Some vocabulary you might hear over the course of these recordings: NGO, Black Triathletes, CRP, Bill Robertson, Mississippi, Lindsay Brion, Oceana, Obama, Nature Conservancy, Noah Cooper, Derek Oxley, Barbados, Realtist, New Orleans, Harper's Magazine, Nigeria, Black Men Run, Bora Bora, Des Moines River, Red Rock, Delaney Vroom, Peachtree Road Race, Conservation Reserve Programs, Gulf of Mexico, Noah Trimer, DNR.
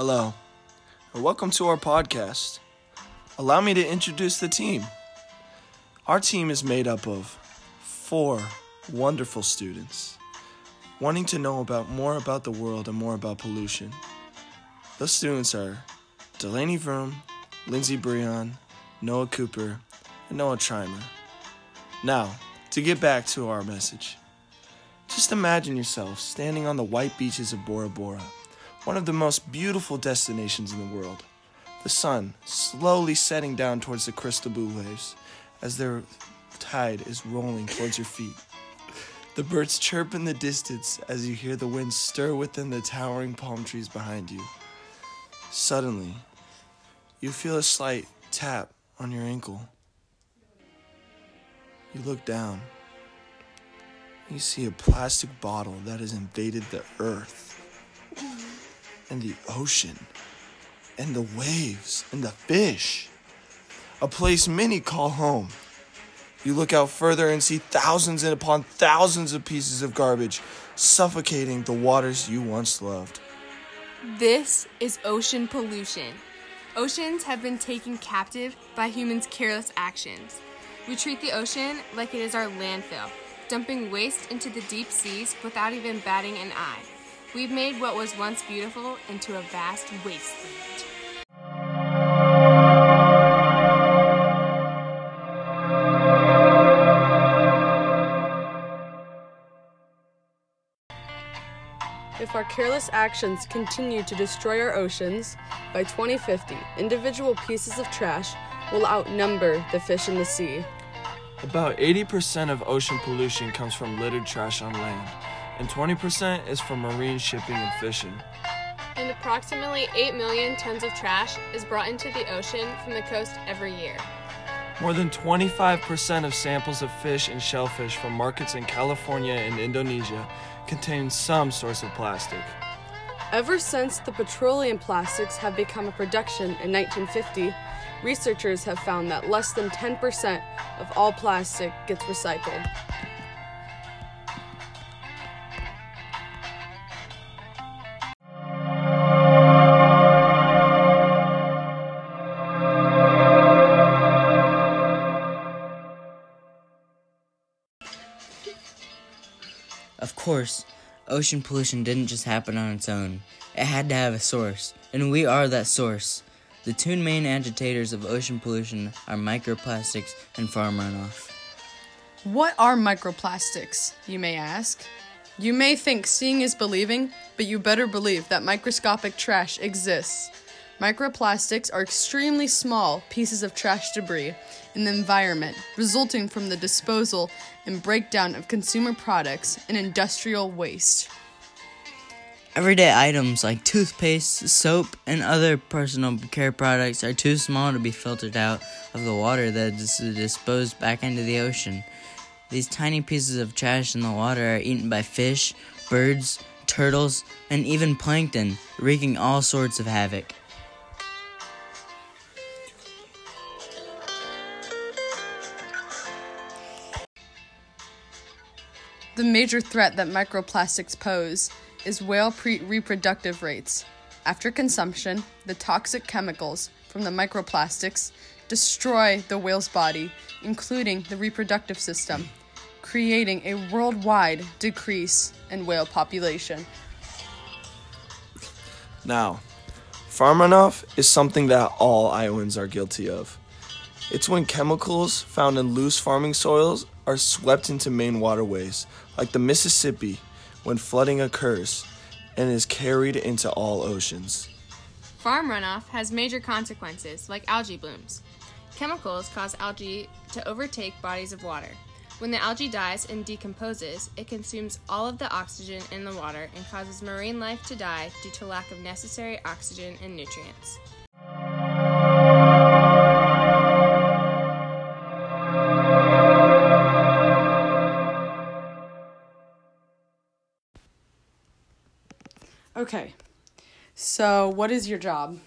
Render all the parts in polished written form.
Hello, and welcome to our podcast. Allow me to introduce the team. Our team is made up of 4 wonderful students wanting to know more about the world and more about pollution. Those students are Delaney Vroom, Lindsay Brion, Noah Cooper, and Noah Trimer. Now, to get back to our message. Just imagine yourself standing on the white beaches of Bora Bora, one of the most beautiful destinations in the world. The sun slowly setting down towards the crystal blue waves as their tide is rolling towards your feet. The birds chirp in the distance as you hear the wind stir within the towering palm trees behind you. Suddenly, you feel a slight tap on your ankle. You look down. You see a plastic bottle that has invaded the earth and the ocean and the waves and the fish, a place many call home. You look out further and see thousands and upon thousands of pieces of garbage suffocating the waters you once loved. This is ocean pollution. Oceans have been taken captive by humans' careless actions. We treat the ocean like it is our landfill, dumping waste into the deep seas without even batting an eye. We've made what was once beautiful into a vast wasteland. If our careless actions continue to destroy our oceans, by 2050, individual pieces of trash will outnumber the fish in the sea. About 80% of ocean pollution comes from littered trash on land, and 20% is from marine shipping and fishing. And approximately 8 million tons of trash is brought into the ocean from the coast every year. More than 25% of samples of fish and shellfish from markets in California and Indonesia contain some source of plastic. Ever since the petroleum plastics have become a production in 1950, researchers have found that less than 10% of all plastic gets recycled. Of course, ocean pollution didn't just happen on its own. It had to have a source, and we are that source. The 2 main agitators of ocean pollution are microplastics and farm runoff. What are microplastics, you may ask? You may think seeing is believing, but you better believe that microscopic trash exists. Microplastics are extremely small pieces of trash debris in the environment, resulting from the disposal and breakdown of consumer products and industrial waste. Everyday items like toothpaste, soap, and other personal care products are too small to be filtered out of the water that is disposed back into the ocean. These tiny pieces of trash in the water are eaten by fish, birds, turtles, and even plankton, wreaking all sorts of havoc. The major threat that microplastics pose is whale reproductive rates. After consumption, the toxic chemicals from the microplastics destroy the whale's body, including the reproductive system, creating a worldwide decrease in whale population. Now, farm runoff is something that all Iowans are guilty of. It's when chemicals found in loose farming soils are swept into main waterways, like the Mississippi, when flooding occurs and is carried into all oceans. Farm runoff has major consequences, like algae blooms. Chemicals cause algae to overtake bodies of water. When the algae dies and decomposes, it consumes all of the oxygen in the water and causes marine life to die due to lack of necessary oxygen and nutrients. Okay, so what is your job?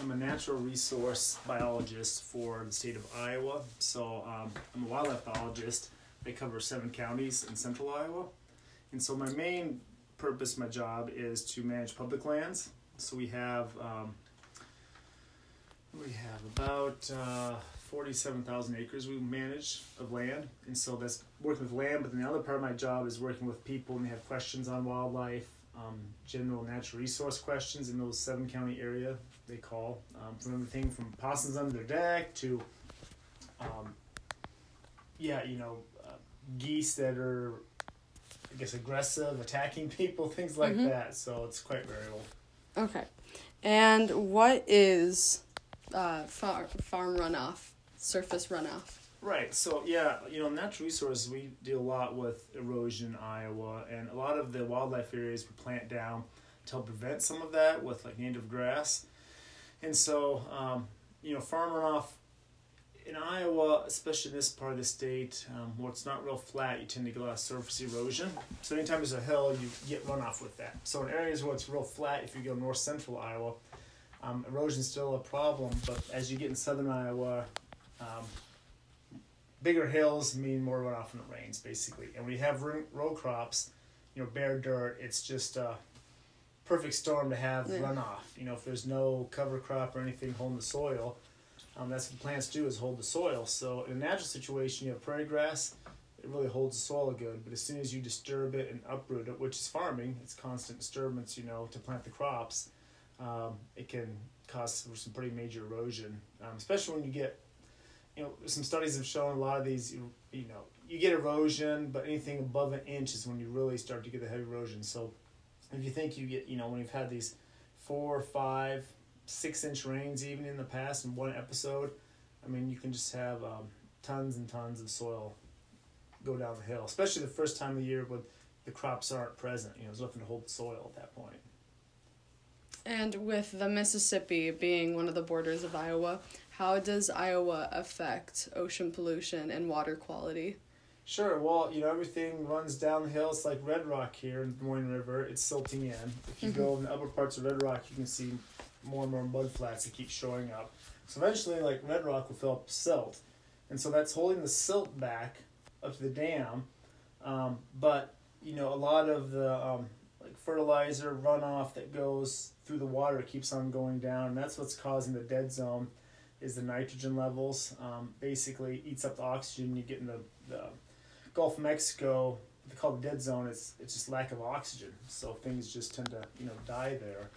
I'm a natural resource biologist for the state of Iowa. So I'm a wildlife biologist. I cover 7 counties in central Iowa. And so my main purpose, my job, is to manage public lands. So we have about 47,000 acres we manage of land, and so that's working with land. But then the other part of my job is working with people, and they have questions on wildlife, general natural resource questions in those 7-county area. They call from everything from possums under their deck to, geese that are, I guess, aggressive, attacking people, things like that. So it's quite variable. Okay. And what is farm runoff, surface runoff? Right. So, natural resources, we deal a lot with erosion in Iowa, and a lot of the wildlife areas we plant down to help prevent some of that with, like, native grass. And so, farm runoff in Iowa, especially in this part of the state, where it's not real flat, you tend to get a lot of surface erosion. So anytime there's a hill, you get runoff with that. So in areas where it's real flat, if you go north central Iowa, erosion's still a problem, but as you get in southern Iowa, bigger hills mean more runoff when it rains, basically. And we have row crops, bare dirt. It's just a perfect storm to have runoff. If there's no cover crop or anything holding the soil, that's what plants do, is hold the soil. So in a natural situation, you have prairie grass. It really holds the soil good. But as soon as you disturb it and uproot it, which is farming, it's constant disturbance, to plant the crops, it can cause some pretty major erosion, especially when you get, some studies have shown a lot of these, you get erosion, but anything above an inch is when you really start to get the heavy erosion. So if you think you get, when you've had these 4, 5, 6-inch rains even in the past in one episode, you can just have tons and tons of soil go down the hill, especially the first time of the year when the crops aren't present. There's nothing to hold the soil at that point. And with the Mississippi being one of the borders of Iowa, how does Iowa affect ocean pollution and water quality? Sure. Well, everything runs downhill. It's like Red Rock here in the Des Moines River. It's silting in. If you go in the upper parts of Red Rock, you can see more and more mud flats that keep showing up. So eventually, like, Red Rock will fill up with silt. And so that's holding the silt back up to the dam. But a lot of the fertilizer runoff that goes through the water keeps on going down, and that's what's causing the dead zone, is the nitrogen levels. Basically eats up the oxygen. You get in the Gulf of Mexico, they call it the dead zone. It's just lack of oxygen, so things just tend to die there,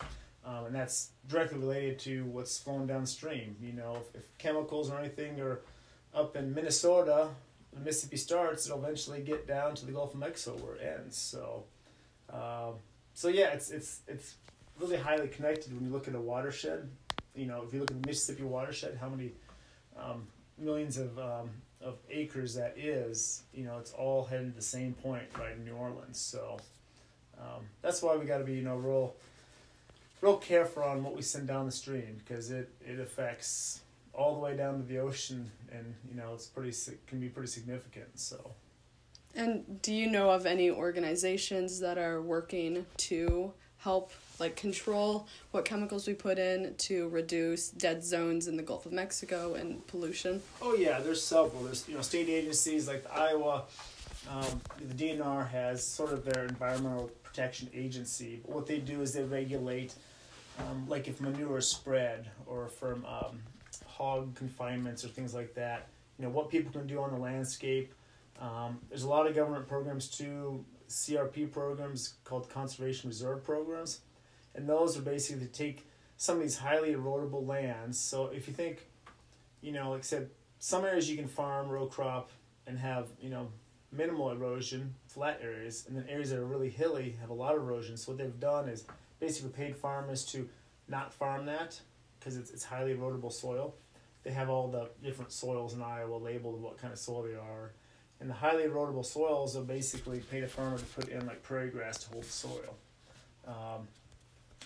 and that's directly related to what's flowing downstream. If chemicals or anything are up in Minnesota, the Mississippi starts, it'll eventually get down to the Gulf of Mexico where it ends. It's really highly connected when you look at a watershed. If you look at the Mississippi watershed, how many millions of acres that is, it's all headed to the same point right in New Orleans. So that's why we got to be, real careful on what we send down the stream, because it affects all the way down to the ocean, and, it's can be pretty significant, so. And do you know of any organizations that are working to help, control what chemicals we put in to reduce dead zones in the Gulf of Mexico and pollution? Oh, yeah, there's several. There's, state agencies like the Iowa, the DNR has sort of their environmental protection agency. But what they do is they regulate, if manure is spread or from hog confinements or things like that, what people can do on the landscape. There's a lot of government programs too, CRP programs called Conservation Reserve Programs, and those are basically to take some of these highly erodible lands. So if you think, like I said, some areas you can farm, row crop, and have, minimal erosion, flat areas, and then areas that are really hilly have a lot of erosion. So what they've done is basically paid farmers to not farm that because it's highly erodible soil. They have all the different soils in Iowa labeled what kind of soil they are. And the highly erodible soils will basically pay the farmer to put in prairie grass to hold the soil.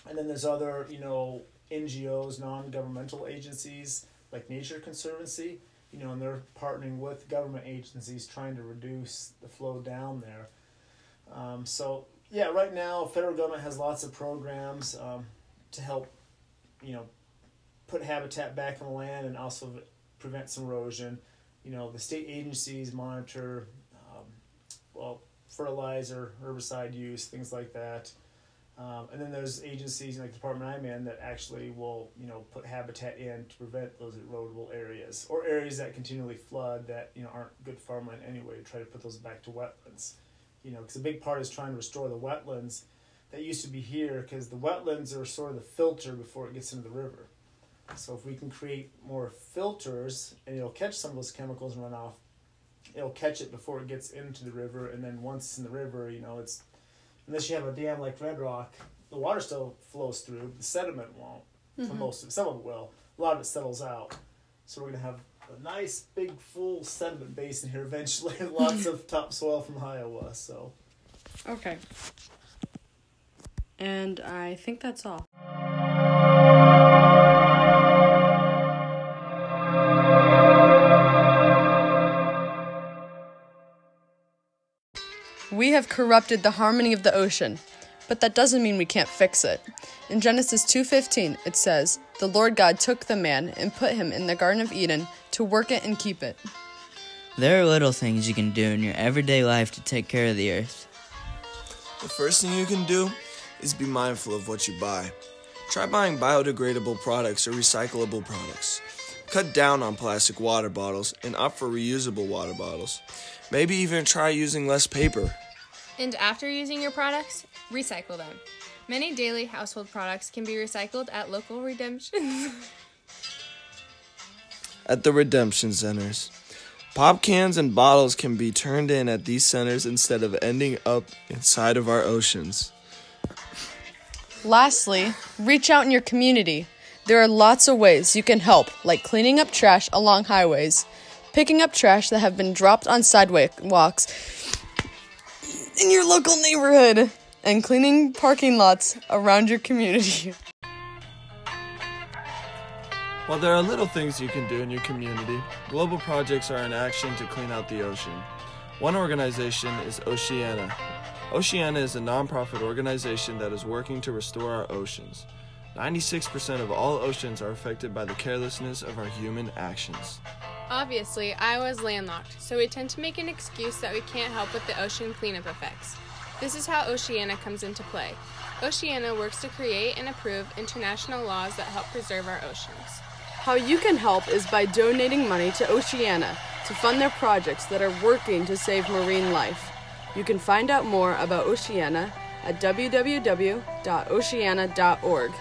And then there's other, NGOs, non-governmental agencies like Nature Conservancy, and they're partnering with government agencies trying to reduce the flow down there. Right now, federal government has lots of programs to help, put habitat back on the land and also prevent some erosion. The state agencies monitor, fertilizer, herbicide use, things like that. And then there's agencies like the department I'm in that actually will, you know, put habitat in to prevent those erodible areas or areas that continually flood that, you know, aren't good farmland anyway, to try to put those back to wetlands. You know, because a big part is trying to restore the wetlands that used to be here, because the wetlands are sort of the filter before it gets into the river. So if we can create more filters, and it'll catch some of those chemicals and runoff, it'll catch it before it gets into the river, and then once it's in the river, you know, it's, unless you have a dam like Red Rock, the water still flows through, but the sediment won't. Mm-hmm. For most of it. Some of it will. A lot of it settles out. So we're going to have a nice, big, full sediment basin here eventually, and lots of topsoil from Iowa, so. Okay. And I think that's all. We have corrupted the harmony of the ocean, but that doesn't mean we can't fix it. In Genesis 2:15, it says, "The Lord God took the man and put him in the Garden of Eden to work it and keep it." There are little things you can do in your everyday life to take care of the earth. The first thing you can do is be mindful of what you buy. Try buying biodegradable products or recyclable products. Cut down on plastic water bottles and opt for reusable water bottles. Maybe even try using less paper. And after using your products, recycle them. Many daily household products can be recycled at local redemptions. At the redemption centers. Pop cans and bottles can be turned in at these centers instead of ending up inside of our oceans. Lastly, reach out in your community. There are lots of ways you can help, like cleaning up trash along highways, picking up trash that have been dropped on sidewalks in your local neighborhood, and cleaning parking lots around your community. While there are little things you can do in your community, global projects are in action to clean out the ocean. One organization is Oceana. Oceana is a nonprofit organization that is working to restore our oceans. 96% of all oceans are affected by the carelessness of our human actions. Obviously, Iowa is landlocked, so we tend to make an excuse that we can't help with the ocean cleanup effects. This is how Oceana comes into play. Oceana works to create and approve international laws that help preserve our oceans. How you can help is by donating money to Oceana to fund their projects that are working to save marine life. You can find out more about Oceana at www.oceana.org.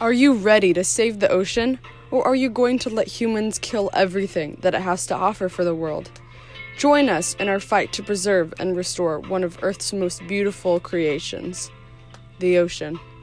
Are you ready to save the ocean, or are you going to let humans kill everything that it has to offer for the world? Join us in our fight to preserve and restore one of Earth's most beautiful creations, the ocean.